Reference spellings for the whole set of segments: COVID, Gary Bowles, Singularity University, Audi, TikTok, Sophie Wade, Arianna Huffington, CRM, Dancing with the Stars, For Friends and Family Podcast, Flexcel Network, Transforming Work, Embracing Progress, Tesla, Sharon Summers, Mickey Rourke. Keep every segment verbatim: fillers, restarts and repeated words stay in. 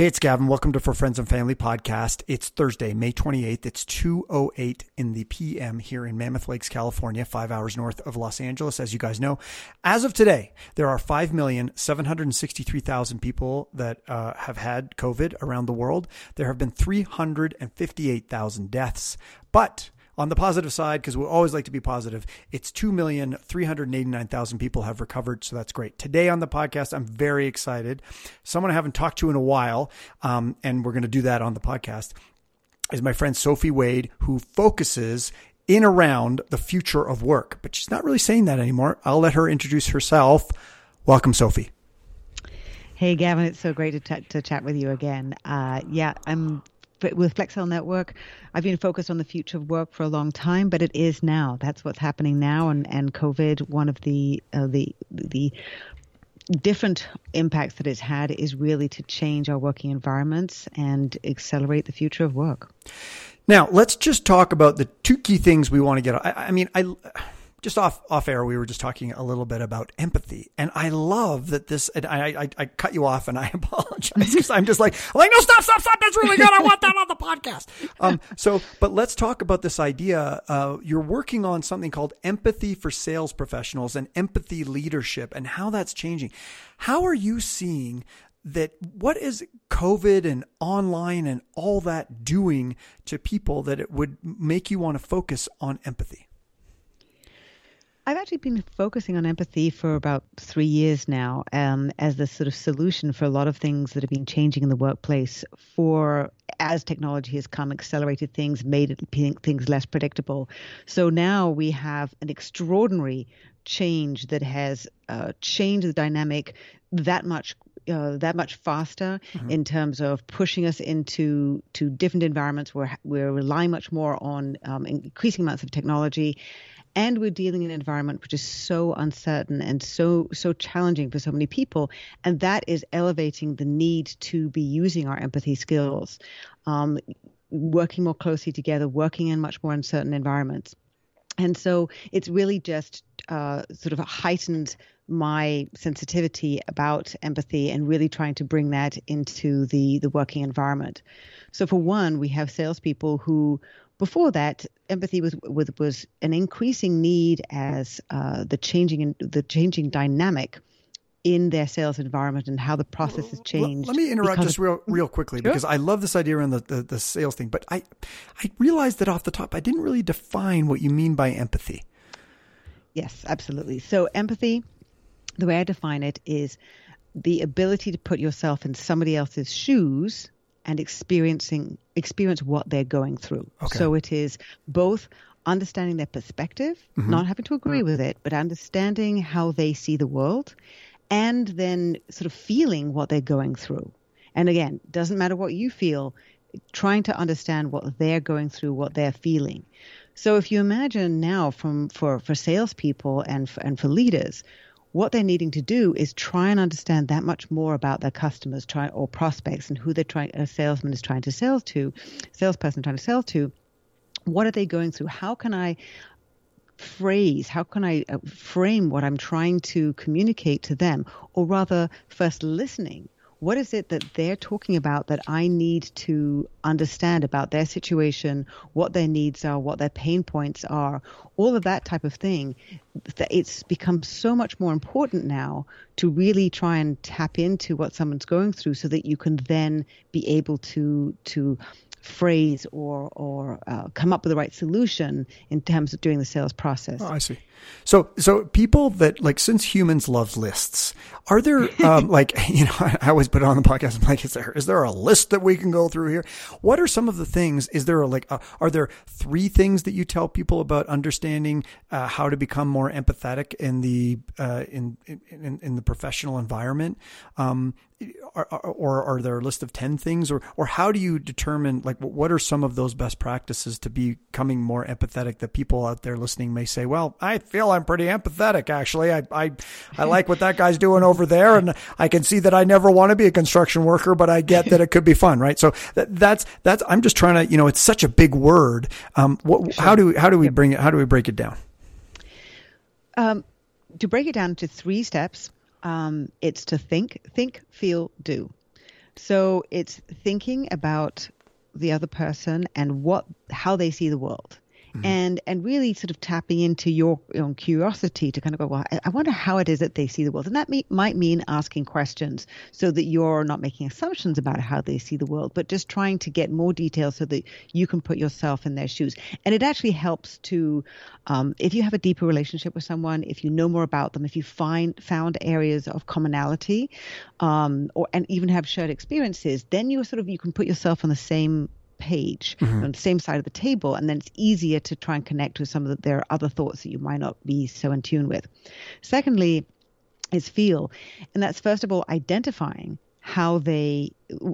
Hey, it's Gavin. Welcome to For Friends and Family Podcast. It's Thursday, May twenty-eighth. It's two oh eight in the p m here in Mammoth Lakes, California, five hours north of Los Angeles. As you guys know, as of today, there are five million seven hundred sixty-three thousand people that uh, have had COVID around the world. There have been three hundred fifty-eight thousand deaths, but on the positive side, because we always like to be positive, it's two million three hundred eighty-nine thousand people have recovered. So that's great. Today on the podcast, I'm very excited. Someone I haven't talked to in a while, um, and we're going to do that on the podcast, is my friend Sophie Wade, who focuses in around the future of work. But she's not really saying that anymore. I'll let her introduce herself. Welcome, Sophie. Hey, Gavin. It's so great to, t- to chat with you again. Uh, yeah, I'm... with Flexcel Network, I've been focused on the future of work for a long time, but it is now. That's what's happening now, and, and COVID, one of the uh, the the different impacts that it's had is really to change our working environments and accelerate the future of work. Now, let's just talk about the two key things we want to get. I, I mean, I just off off air, we were just talking a little bit about empathy, and I love that this. And I, I I cut you off, and I apologize because I'm just like I'm like no stop stop stop. That's really good. I want that on the podcast. Um. So, but let's talk about this idea. Uh, you're working on something called empathy for sales professionals and empathy leadership, and how that's changing. How are you seeing that? What is COVID and online and all that doing to people that it would make you want to focus on empathy? I've actually been focusing on empathy for about three years now um, as the sort of solution for a lot of things that have been changing in the workplace for as technology has come, accelerated things, made it, things less predictable. So now we have an extraordinary change that has uh, changed the dynamic that much Uh, that much faster mm-hmm. in terms of pushing us into to different environments where we're relying much more on um, increasing amounts of technology, and we're dealing in an environment which is so uncertain and so so challenging for so many people, and that is elevating the need to be using our empathy skills, um, working more closely together, working in much more uncertain environments. And so it's really just uh, sort of heightened my sensitivity about empathy and really trying to bring that into the, the working environment. So for one, we have salespeople who, before that, empathy was was, was an increasing need as uh, the changing the changing dynamic in their sales environment and how the process has changed. Let me interrupt just real real quickly because I love this idea around the, the, the sales thing, but I I realized that off the top, I didn't really define what you mean by empathy. Yes, absolutely. So empathy, the way I define it, is the ability to put yourself in somebody else's shoes and experiencing experience what they're going through. Okay. So it is both understanding their perspective, mm-hmm. not having to agree yeah. with it, but understanding how they see the world, and then sort of feeling what they're going through. And again, doesn't matter what you feel, trying to understand what they're going through, what they're feeling. So if you imagine now from for, for salespeople and for, and for leaders, what they're needing to do is try and understand that much more about their customers try or prospects and who they're trying, a salesman is trying to sell to, salesperson trying to sell to. What are they going through? How can I phrase, how can I frame what I'm trying to communicate to them? Or rather, first listening. What is it that they're talking about that I need to understand about their situation, what their needs are, what their pain points are, all of that type of thing? It's become so much more important now to really try and tap into what someone's going through so that you can then be able to to phrase or or uh, come up with the right solution in terms of doing the sales process. Oh, I see. So so people that, like, since humans love lists, are there um, like, you know, I always put it on the podcast, I'm like, is there is there a list that we can go through here? What are some of the things? Is there a, like, a, are there three things that you tell people about understanding uh, how to become more empathetic in the uh, in, in in the professional environment? Um, Or, or are there a list of ten things, or, or how do you determine, like, what are some of those best practices to becoming more empathetic that people out there listening may say, well, I feel I'm pretty empathetic, actually. I, I, I like what that guy's doing over there. And I can see that I never want to be a construction worker, but I get that it could be fun. Right. So that, that's, that's, I'm just trying to, you know, it's such a big word. Um, what, sure. how do, how do we bring it? How do we break it down? Um, to break it down to three steps. Um, it's to think, think, feel, do. So it's thinking about the other person and what how they see the world. Mm-hmm. And and really sort of tapping into your own curiosity to kind of go, well, I wonder how it is that they see the world. And that may, might mean asking questions so that you're not making assumptions about how they see the world, but just trying to get more detail so that you can put yourself in their shoes. And it actually helps to, um, if you have a deeper relationship with someone, if you know more about them, if you find found areas of commonality, um, or and even have shared experiences, then you're sort of, you can put yourself on the same page, mm-hmm. on the same side of the table, and then it's easier to try and connect with some of the, their other thoughts that you might not be so in tune with. Secondly, is feel, and that's first of all identifying how they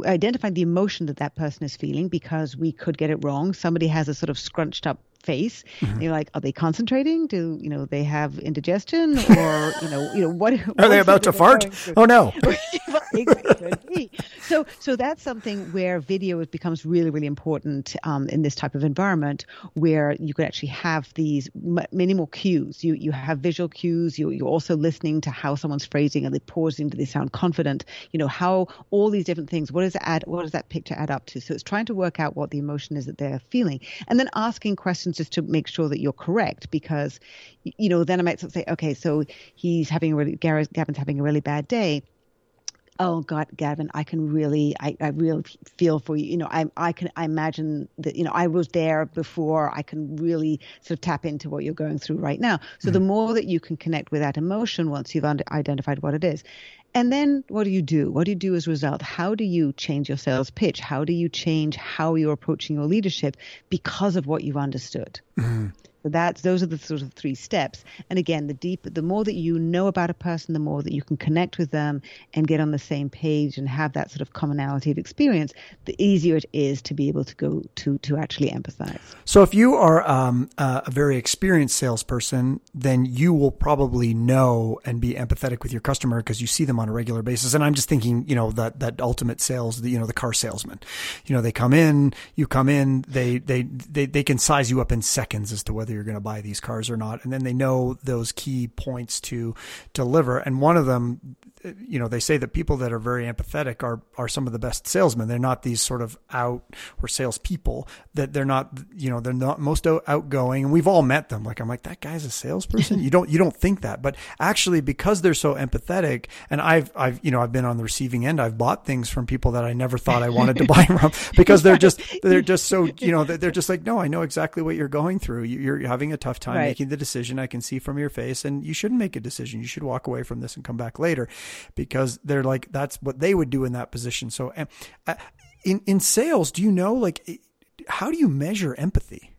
identify the emotion that that person is feeling, because we could get it wrong. Somebody has a sort of scrunched up face, mm-hmm. and you're like, are they concentrating? Do you know they have indigestion, or you know, you know what? Are they about to fart? Oh no! so, so that's something where video becomes really, really important um, in this type of environment, where you could actually have these m- minimal cues. You you have visual cues. You you're also listening to how someone's phrasing. Are they pausing? Do they sound confident? You know how all these different things. What does it add? What does that picture add up to? So it's trying to work out what the emotion is that they're feeling, and then asking questions just to make sure that you're correct, because, you know, then I might sort of say, okay, so he's having a really, Gavin's having a really bad day. Oh God, Gavin, I can really, I, I really feel for you. You know, I, I can, I imagine that, you know, I was there before. I can really sort of tap into what you're going through right now. So mm-hmm. the more that you can connect with that emotion, once you've under, identified what it is. And then what do you do? What do you do as a result? How do you change your sales pitch? How do you change how you're approaching your leadership because of what you've understood? Mm-hmm. So that's, those are the sort of three steps. And again, the deeper, the more that you know about a person, the more that you can connect with them and get on the same page and have that sort of commonality of experience, the easier it is to be able to go to, to actually empathize. So if you are um, uh, a very experienced salesperson, then you will probably know and be empathetic with your customer because you see them on a regular basis. And I'm just thinking, you know, that, that ultimate sales, the, you know, the car salesman, you know, they come in, you come in, they, they, they, they can size you up in seconds as to whether you're going to buy these cars or not. And then they know those key points to deliver. And one of them, you know, they say that people that are very empathetic are, are some of the best salesmen. They're not these sort of out or salespeople, that they're not, you know, they're not most outgoing. And we've all met them. Like, I'm like, that guy's a salesperson. You don't, you don't think that, but actually because they're so empathetic, and I've, I've, you know, I've been on the receiving end. I've bought things from people that I never thought I wanted to buy from because they're just, they're just so, you know, they're just like, no, I know exactly what you're going through. You're having a tough time right. making the decision. I can see from your face, and you shouldn't make a decision. You should walk away from this and come back later, because they're like, that's what they would do in that position. So in, in sales, do you know, like, how do you measure empathy?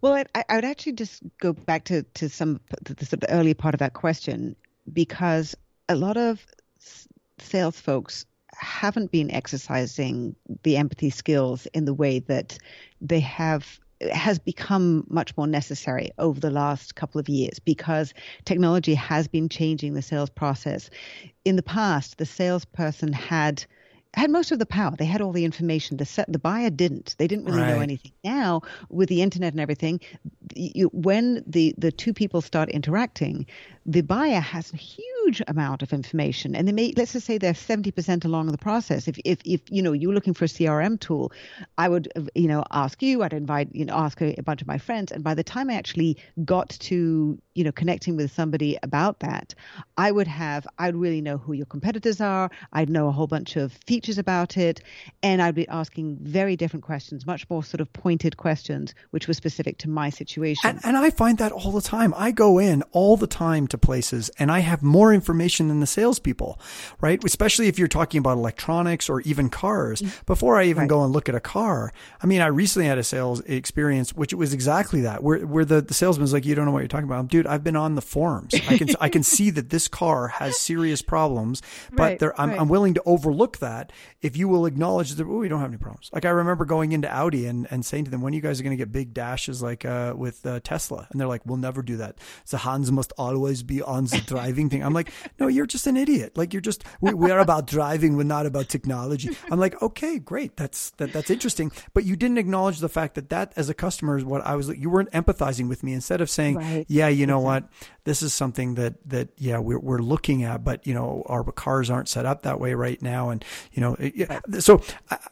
Well, I, I would actually just go back to, to some, to the, to the earlier part of that question, because a lot of sales folks haven't been exercising the empathy skills in the way that they have. It has become much more necessary over the last couple of years because technology has been changing the sales process. In the past, the salesperson had had most of the power. They had all the information. The, the buyer didn't. They didn't really right. know anything. Now, with the internet and everything, you, when the, the two people start interacting, the buyer has a huge amount of information. And they may, let's just say they're seventy percent along the process. If, if, if, you know, you're looking for a C R M tool, I would, you know, ask you, I'd invite, you know, ask a, a bunch of my friends. And by the time I actually got to, you know, connecting with somebody about that, I would have, I'd really know who your competitors are. I'd know a whole bunch of features about it, and I'd be asking very different questions, much more sort of pointed questions, which were specific to my situation. And, and I find that all the time. I go in all the time to places, and I have more information than the salespeople, right? Especially if you're talking about electronics or even cars. Before I even right. go and look at a car, I mean, I recently had a sales experience, which was exactly that, where where the, the salesman's like, you don't know what you're talking about. I'm, dude, I've been on the forums. I can I can see that this car has serious problems, but right, there, I'm, right. I'm willing to overlook that. If you will acknowledge that, oh, we don't have any problems. Like I remember going into Audi and, and saying to them, when are you guys are going to get big dashes like uh, with uh, Tesla? And they're like, we'll never do that. The hands must always be on the driving thing. I'm like, no, you're just an idiot. Like you're just, we, we are about driving. We're not about technology. I'm like, okay, great. That's, that, that's interesting. But you didn't acknowledge the fact that that as a customer is what I was, you weren't empathizing with me instead of saying, right. yeah, you know, know what, this is something that, that, yeah, we're, we're looking at, but you know, our cars aren't set up that way right now. And, you know, it, so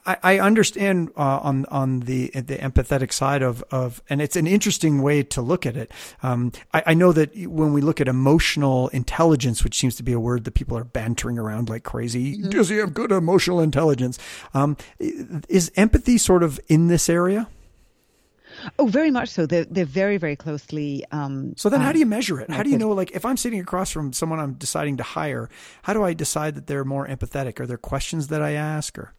I, I understand uh, on, on the, the empathetic side of, of, and it's an interesting way to look at it. Um, I, I know that when we look at emotional intelligence, which seems to be a word that people are bantering around like crazy, mm-hmm. does he have good emotional intelligence? Um, is empathy sort of in this area? Oh, very much so. They're, they're very, very closely. Um, so then how do you measure it? How do you know, like, if I'm sitting across from someone I'm deciding to hire, how do I decide that they're more empathetic? Are there questions that I ask? Or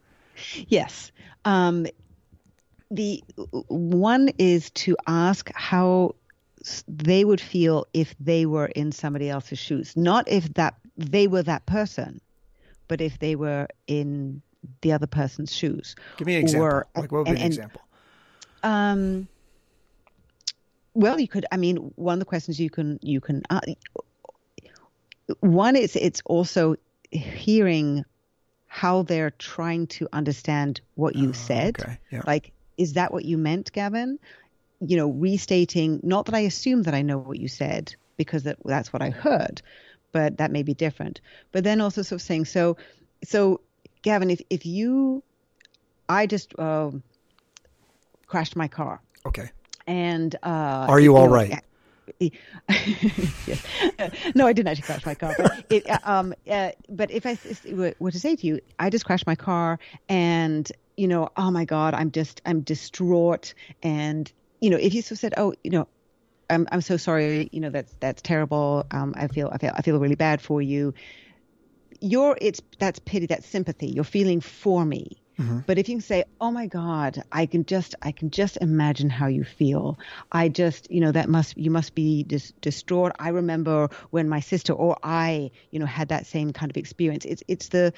Yes. Um, the one is to ask how they would feel if they were in somebody else's shoes. Not if that they were that person, but if they were in the other person's shoes. Give me an example. Or, like, what would and, be an and, example? Um, well, you could, I mean, one of the questions you can, you can, uh, one is it's also hearing how they're trying to understand what you uh, said. Okay. Yeah. Like, is that what you meant, Gavin? You know, restating, not that I assume that I know what you said, because that, that's what I heard, but that may be different. But then also sort of saying, so, so Gavin, if, if you, I just, um, uh, crashed my car. Okay. And uh, are you, you know, all right? No, I didn't actually crash my car. But, it, um, uh, but if I were to say to you, I just crashed my car, and you know, oh my God, I'm just, I'm distraught, and you know, if you said, oh, you know, I'm, I'm so sorry, you know, that's that's terrible. Um, I feel, I feel, I feel really bad for you. You're, it's that's pity, that's sympathy. You're feeling for me. Mm-hmm. But if you can say, oh my God, I can just, I can just imagine how you feel. I just, you know, that must, you must be dis- distraught. I remember when my sister or I, you know, had that same kind of experience. It's, it's the,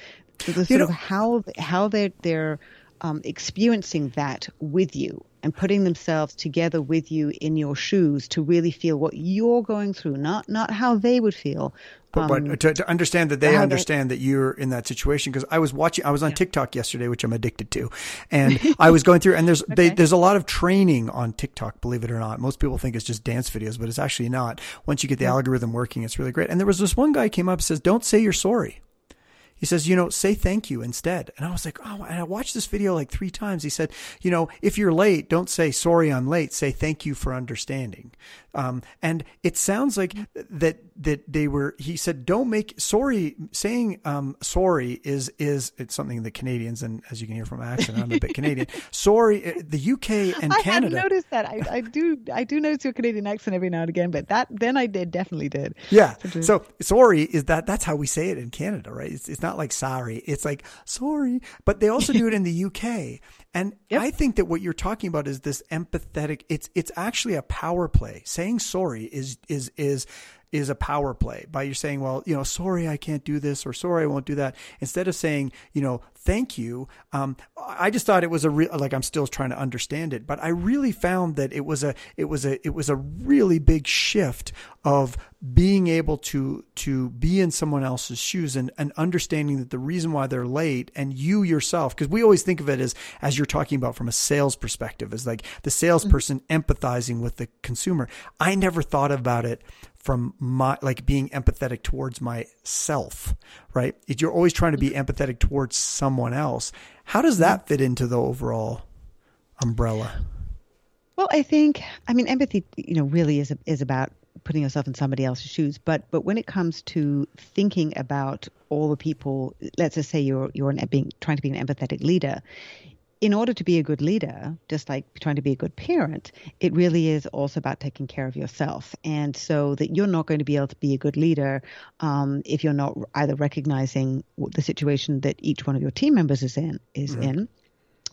the sort you know, of how, how they're, they're um, experiencing that with you and putting themselves together with you in your shoes to really feel what you're going through, not, not how they would feel. But, um, but to, to understand that they understand they, that you're in that situation. Because I was watching, I was on yeah. TikTok yesterday, which I'm addicted to. And I was going through, and there's okay. they, there's a lot of training on TikTok, believe it or not. Most people think it's just dance videos, but it's actually not. Once you get the yeah. algorithm working, it's really great. And there was this one guy came up and says, don't say you're sorry. He says, you know, say thank you instead. And I was like, oh, and I watched this video like three times. He said, you know, if you're late, don't say, sorry, I'm late. Say thank you for understanding. Um, and it sounds like that, that they were, he said, don't make sorry saying, um, sorry is, is it's something the Canadians, and as you can hear from my accent, I'm a bit Canadian. Sorry. The U K and I Canada. I had noticed that. I, I do, I do notice your Canadian accent every now and again, but that, then I did definitely did. Yeah. So sorry is that, that's how we say it in Canada, right? It's, it's not like sorry. It's like, sorry, but they also do it in the U K. And yep. I think that what you're talking about is this empathetic, it's, it's actually a power play. Saying sorry is, is, is, is a power play by you're saying, well, you know, sorry, I can't do this, or sorry, I won't do that. Instead of saying, you know, thank you. Um, I just thought it was a real, like, I'm still trying to understand it, but I really found that it was a, it was a, it was a really big shift of being able to, to be in someone else's shoes and, and understanding that the reason why they're late and you yourself, because we always think of it as, as you're talking about from a sales perspective, as like the salesperson mm-hmm. empathizing with the consumer. I never thought about it from my, like being empathetic towards myself, right? If you're always trying to be empathetic towards someone else. How does that fit into the overall umbrella? Well, I think, I mean, empathy, you know, really is, is about putting yourself in somebody else's shoes. But, but when it comes to thinking about all the people, let's just say you're, you're an, being, trying to be an empathetic leader, in order to be a good leader, just like trying to be a good parent, it really is also about taking care of yourself. And so that you're not going to be able to be a good leader um, if you're not either recognizing the situation that each one of your team members is in, is mm-hmm. in,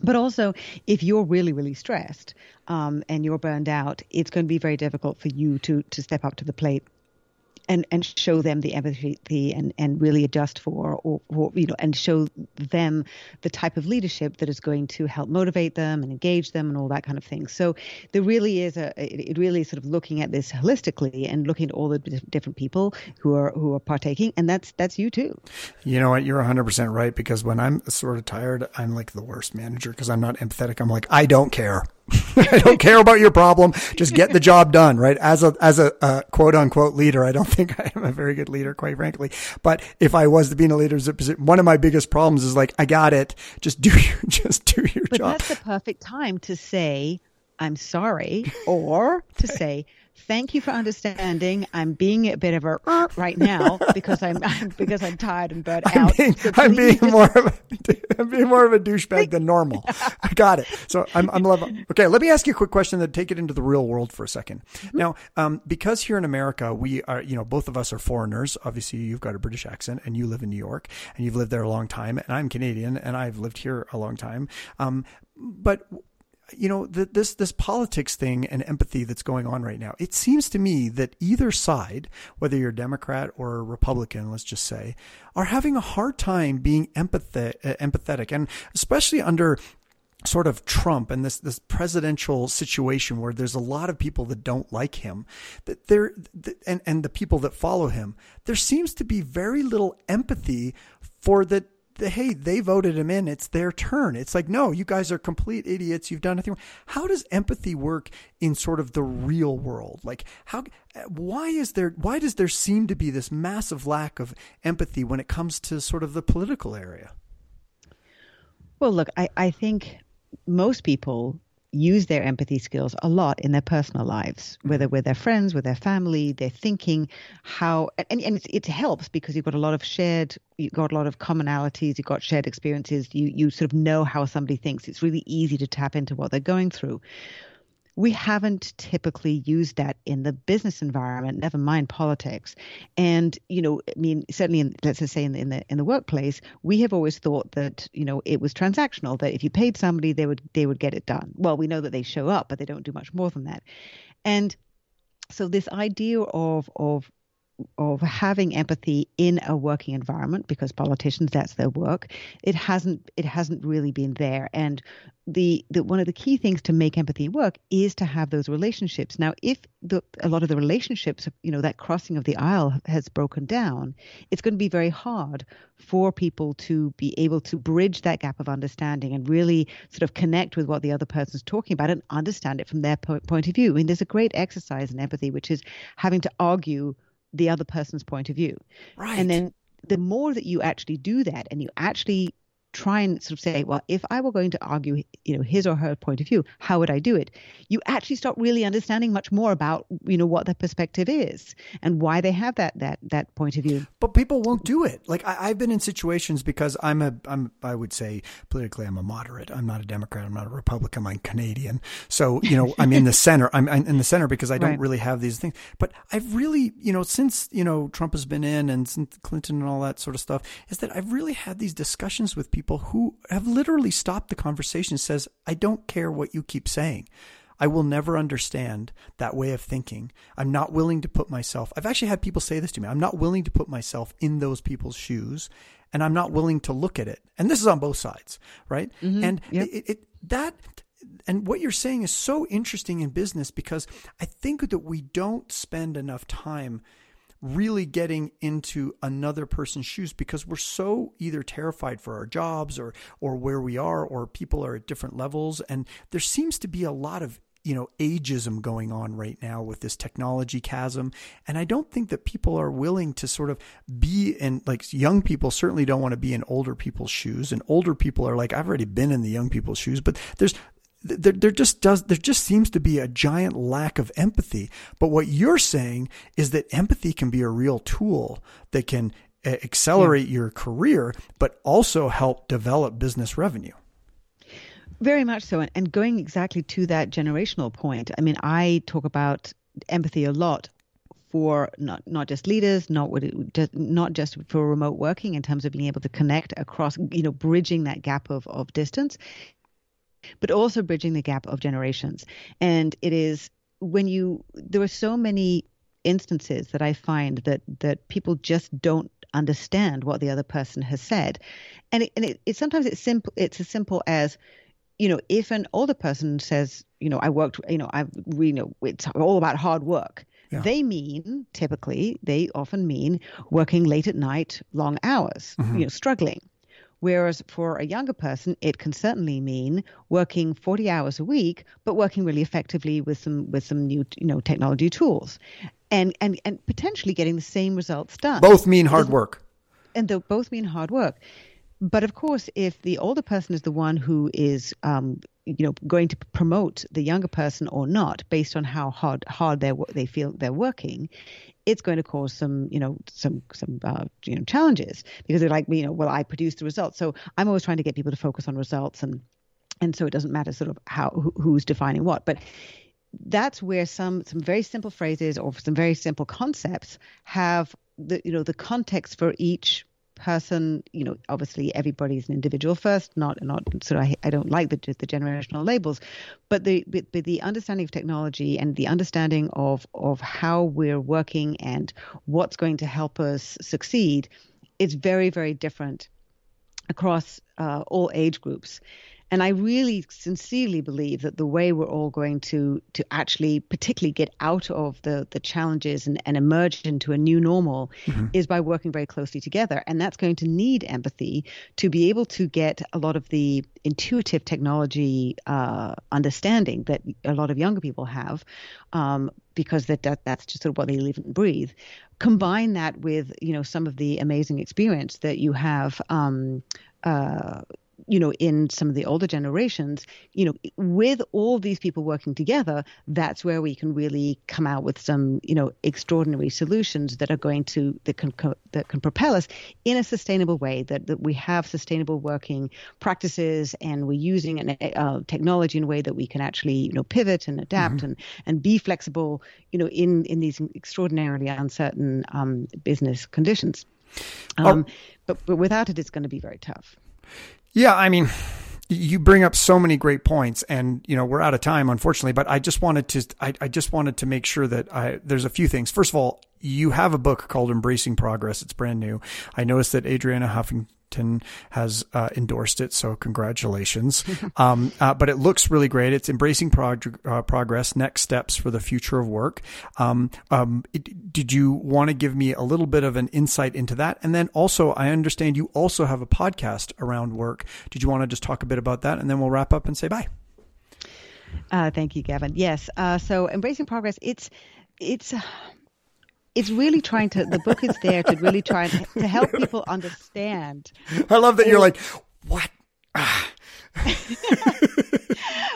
but also if you're really, really stressed um, and you're burned out, it's going to be very difficult for you to to step up to the plate and and show them the empathy the, and, and really adjust for, or, or, you know, and show them the type of leadership that is going to help motivate them and engage them and all that kind of thing. So there really is a, it really is sort of looking at this holistically and looking at all the different people who are, who are partaking. And that's, that's you too. You know what? You're a hundred percent right. Because when I'm sort of tired, I'm like the worst manager because I'm not empathetic. I'm like, I don't care. I don't care about your problem. Just get the job done, right? As a, as a, uh, quote unquote leader, I don't think I am a very good leader, quite frankly. But if I was being a leader, one of my biggest problems is like, I got it. Just do your, just do your but job. But that's the perfect time to say, I'm sorry, or to say, thank you for understanding. I'm being a bit of a uh, right now because I'm, I'm because I'm tired and burnt I'm out. Being, so I'm, being just... more of a, I'm being more of a douchebag than normal. I got it. So I'm I'm level. Okay, let me ask you a quick question that take it into the real world for a second. Mm-hmm. Now, um, because here in America we are, you know, both of us are foreigners. Obviously, you've got a British accent and you live in New York and you've lived there a long time, and I'm Canadian and I've lived here a long time. Um, but you know, the, this, this politics thing and empathy that's going on right now, it seems to me that either side, whether you're Democrat or Republican, let's just say, are having a hard time being empathetic, empathetic. And especially under sort of Trump and this, this presidential situation where there's a lot of people that don't like him, that there, and, and the people that follow him, there seems to be very little empathy for the, hey, they voted him in. It's their turn. It's like, no, you guys are complete idiots. You've done nothing. How does empathy work in sort of the real world? Like how, why is there, why does there seem to be this massive lack of empathy when it comes to sort of the political area? Well, look, I, I think most people use their empathy skills a lot in their personal lives, whether with their friends, with their family, they're thinking how, and, and it, it helps because you've got a lot of shared, you've got a lot of commonalities, you've got shared experiences, you, you sort of know how somebody thinks. It's really easy to tap into what they're going through. We haven't typically used that in the business environment, never mind politics. And, you know, I mean, certainly, in, let's just say in the, in the in the workplace, we have always thought that, you know, it was transactional, that if you paid somebody, they would they would get it done. Well, we know that they show up, but they don't do much more than that. And so this idea of of of having empathy in a working environment, because politicians, that's their work, it hasn't it hasn't really been there. And the, the one of the key things to make empathy work is to have those relationships. Now, if the, a lot of the relationships, you know, that crossing of the aisle has broken down, it's going to be very hard for people to be able to bridge that gap of understanding and really sort of connect with what the other person's talking about and understand it from their po- point of view. I mean, there's a great exercise in empathy, which is having to argue the other person's point of view. Right. And then the more that you actually do that and you actually try and sort of say, well, if I were going to argue, you know, his or her point of view, how would I do it? You actually start really understanding much more about, you know, what their perspective is and why they have that that that point of view. But people won't do it. Like I, I've been in situations because I'm a I'm I would say politically I'm a moderate. I'm not a Democrat. I'm not a Republican. I'm Canadian. So you know I'm in the center. I'm, I'm in the center because I don't right. really have these things. But I've really you know since you know Trump has been in and since Clinton and all that sort of stuff is that I've really had these discussions with people. People who have literally stopped the conversation and says, I don't care what you keep saying. I will never understand that way of thinking. I'm not willing to put myself, I've actually had people say this to me. I'm not willing to put myself in those people's shoes and I'm not willing to look at it. And this is on both sides, right? Mm-hmm. And yep. it, it that, and what you're saying is so interesting in business because I think that we don't spend enough time really getting into another person's shoes because we're so either terrified for our jobs or or where we are or people are at different levels. And there seems to be a lot of, you know, ageism going on right now with this technology chasm. And I don't think that people are willing to sort of be in, like young people certainly don't want to be in older people's shoes. And older people are like, I've already been in the young people's shoes, but there's There, there just does, there just seems to be a giant lack of empathy. But what you're saying is that empathy can be a real tool that can accelerate yeah. your career, but also help develop business revenue. Very much so. And, and going exactly to that generational point, I mean, I talk about empathy a lot for not, not just leaders, not what it, just, not just for remote working in terms of being able to connect across, you know, bridging that gap of, of distance. But also bridging the gap of generations. And it is when you, there are so many instances that I find that that people just don't understand what the other person has said. And it, and it, it sometimes it's simple, it's as simple as, you know, if an older person says, you know, I worked, you know, I, you know, it's all about hard work. Yeah. They mean, typically, they often mean working late at night, long hours, mm-hmm. you know, struggling. Whereas for a younger person, it can certainly mean working forty hours a week, but working really effectively with some with some new you know technology tools, and and and potentially getting the same results done. Both mean hard work. And they both mean hard work. But of course, if the older person is the one who is um, you know going to promote the younger person or not, based on how hard hard they they feel they're working, it's going to cause some, you know, some some uh, you know challenges, because they're like, you know, well, I produce the results, so I'm always trying to get people to focus on results, and and so it doesn't matter sort of how who, who's defining what. But that's where some some very simple phrases or some very simple concepts have the you know the context for each person. You know, obviously everybody's an individual first. Not not sort of I, I don't like the the generational labels, but the but the understanding of technology and the understanding of, of how we're working and what's going to help us succeed is very, very different across uh, all age groups. And I really sincerely believe that the way we're all going to to actually particularly get out of the, the challenges and, and emerge into a new normal mm-hmm. is by working very closely together. And that's going to need empathy to be able to get a lot of the intuitive technology uh, understanding that a lot of younger people have, um, because that, that that's just sort of what they live and breathe. Combine that with, you know, some of the amazing experience that you have um, uh you know, in some of the older generations, you know, with all these people working together, that's where we can really come out with some, you know, extraordinary solutions that are going to, that can, that can propel us in a sustainable way, that, that we have sustainable working practices and we're using an, uh, technology in a way that we can actually, you know, pivot and adapt mm-hmm. and, and be flexible, you know, in, in these extraordinarily uncertain um, business conditions. Um, oh. but, but without it, it's going to be very tough. Yeah, I mean, you bring up so many great points, and you know we're out of time, unfortunately. But I just wanted to—I I just wanted to make sure that I, there's a few things. First of all, you have a book called "Embracing Progress." It's brand new. I noticed that Arianna Huffington has uh, endorsed it, so congratulations. um, uh, but it looks really great. It's "Embracing Prog- uh, Progress: Next Steps for the Future of Work." Um, um, it, did you want to give me a little bit of an insight into that? And then also, I understand you also have a podcast around work. Did you want to just talk a bit about that, and then we'll wrap up and say bye? Uh, thank you, Gavin. Yes. Uh, so, "Embracing Progress." It's it's. Uh... It's really trying to, the book is there to really try to, to help people understand. I love that you're like, what? Ah.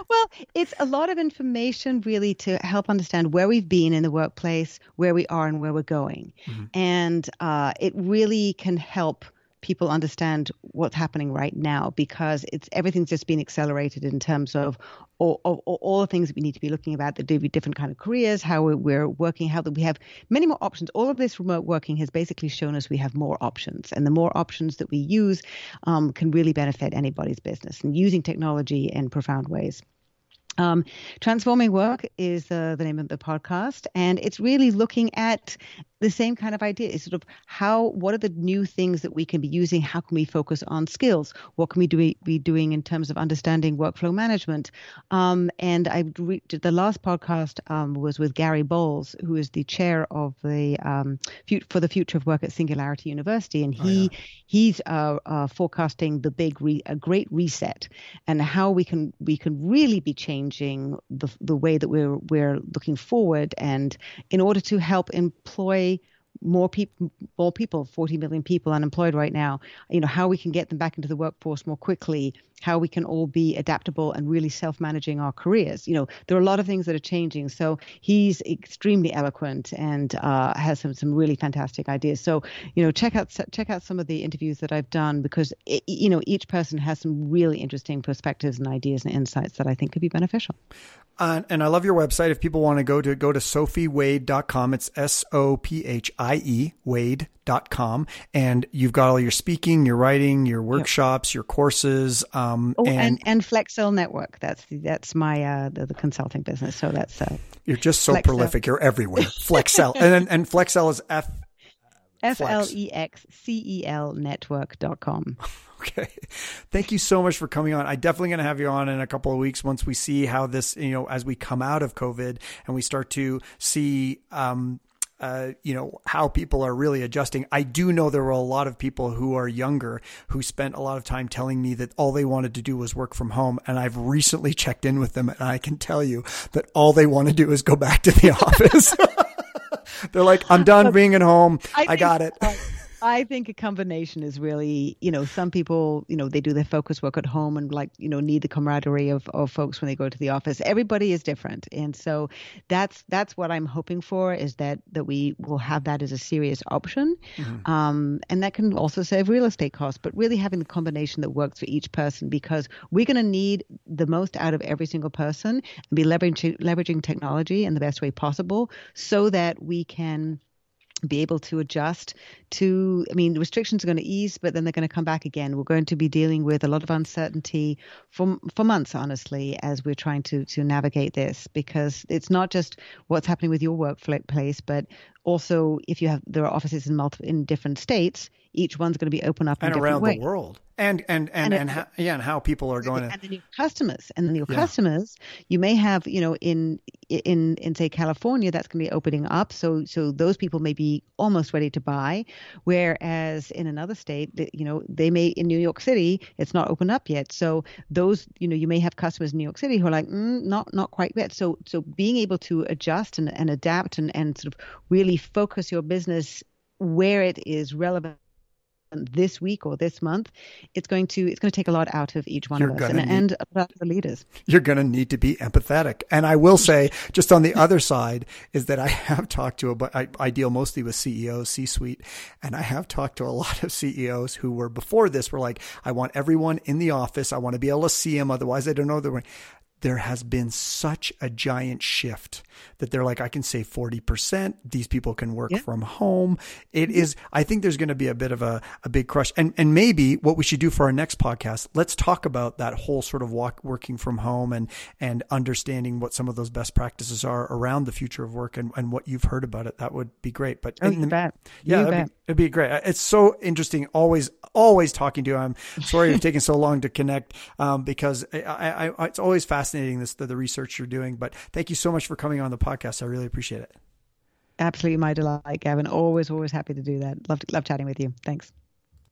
Well, it's a lot of information really to help understand where we've been in the workplace, where we are and where we're going. Mm-hmm. And uh, it really can help people understand what's happening right now, because it's everything's just been accelerated in terms of all, all, all the things that we need to be looking about, that do different kind of careers, how we're working, how that we have many more options. All of this remote working has basically shown us we have more options, and the more options that we use um, can really benefit anybody's business, and using technology in profound ways. Um, Transforming Work is uh, the name of the podcast, and it's really looking at the same kind of idea. It's sort of how, what are the new things that we can be using? How can we focus on skills? What can we do, be doing in terms of understanding workflow management? Um, and I re- the last podcast um, was with Gary Bowles, who is the chair of the um, for the future of work at Singularity University, and he oh, yeah. he's uh, uh, forecasting the big re- a great reset, and how we can we can really be changing. The, the way that we're we're looking forward, and in order to help employ more people, more people, forty million people unemployed right now, you know, how we can get them back into the workforce more quickly, how we can all be adaptable and really self-managing our careers. You know, there are a lot of things that are changing. So he's extremely eloquent and uh, has some, some really fantastic ideas. So, you know, check out, check out some of the interviews that I've done, because, it, you know, each person has some really interesting perspectives and ideas and insights that I think could be beneficial. Uh, and I love your website. If people want to go to, go to sophie wade dot com. It's S O P H I E Wade dot com. And you've got all your speaking, your writing, your workshops, yep. your courses, um, oh, and, and, and Flexcel Network. That's, that's my, uh, the, the consulting business. So that's, uh, you're just so Flexcel. Prolific. You're everywhere. Flexcel. and, and Flexcel is F F L E X C E L network dot com. Okay. Thank you so much for coming on. I definitely going to have you on in a couple of weeks once we see how this, you know, as we come out of COVID and we start to see, um, uh, you know, how people are really adjusting. I do know there were a lot of people who are younger who spent a lot of time telling me that all they wanted to do was work from home. And I've recently checked in with them, and I can tell you that all they want to do is go back to the office. They're like, I'm done being at home. I, I got it. I think a combination is really, you know, some people, you know, they do their focus work at home and like, you know, need the camaraderie of, of folks when they go to the office. Everybody is different. And so that's that's what I'm hoping for, is that that we will have that as a serious option. Mm-hmm. Um, and that can also save real estate costs, but really having the combination that works for each person, because we're going to need the most out of every single person and be leveraging, leveraging technology in the best way possible so that we can be able to adjust to, I mean, the restrictions are going to ease, but then they're going to come back again. We're going to be dealing with a lot of uncertainty for for months, honestly, as we're trying to to navigate this, because it's not just what's happening with your workplace, but also if you have, there are offices in multiple, in different states, each one's going to be open up in and different around ways. The world. And and and, and, and it, how, yeah, and how people are going and to and then your customers and then your yeah. customers, you may have, you know, in in in say California, that's going to be opening up, so so those people may be almost ready to buy, whereas in another state, you know, they may in New York City it's not open up yet, so those, you know, you may have customers in New York City who are like mm, not not quite yet, so so being able to adjust and, and adapt and and sort of really focus your business where it is relevant this week or this month, it's going to it's going to take a lot out of each one you're of us and, need, and about the leaders. You're going to need to be empathetic. And I will say, just on the other side, is that I have talked to, a, I, I deal mostly with C E Os, C-suite, and I have talked to a lot of C E Os who were before this were like, I want everyone in the office. I want to be able to see them. Otherwise, I don't know the way. There has been such a giant shift that they're like, I can save forty percent. These people can work yeah. from home. It yeah. is, I think there's going to be a bit of a, a big crush. And and maybe what we should do for our next podcast, let's talk about that whole sort of walk, working from home and, and understanding what some of those best practices are around the future of work and, and what you've heard about it. That would be great. But oh, you bet. Yeah, you bet. Be, it'd be great. It's so interesting. Always, always talking to you. I'm sorry it's taking so long to connect um, because I, I, I, it's always fascinating. Fascinating this the, the research you're doing, but thank you so much for coming on the podcast. I really appreciate it. Absolutely my delight, Gavin. Always, always happy to do that. Love, love chatting with you. Thanks.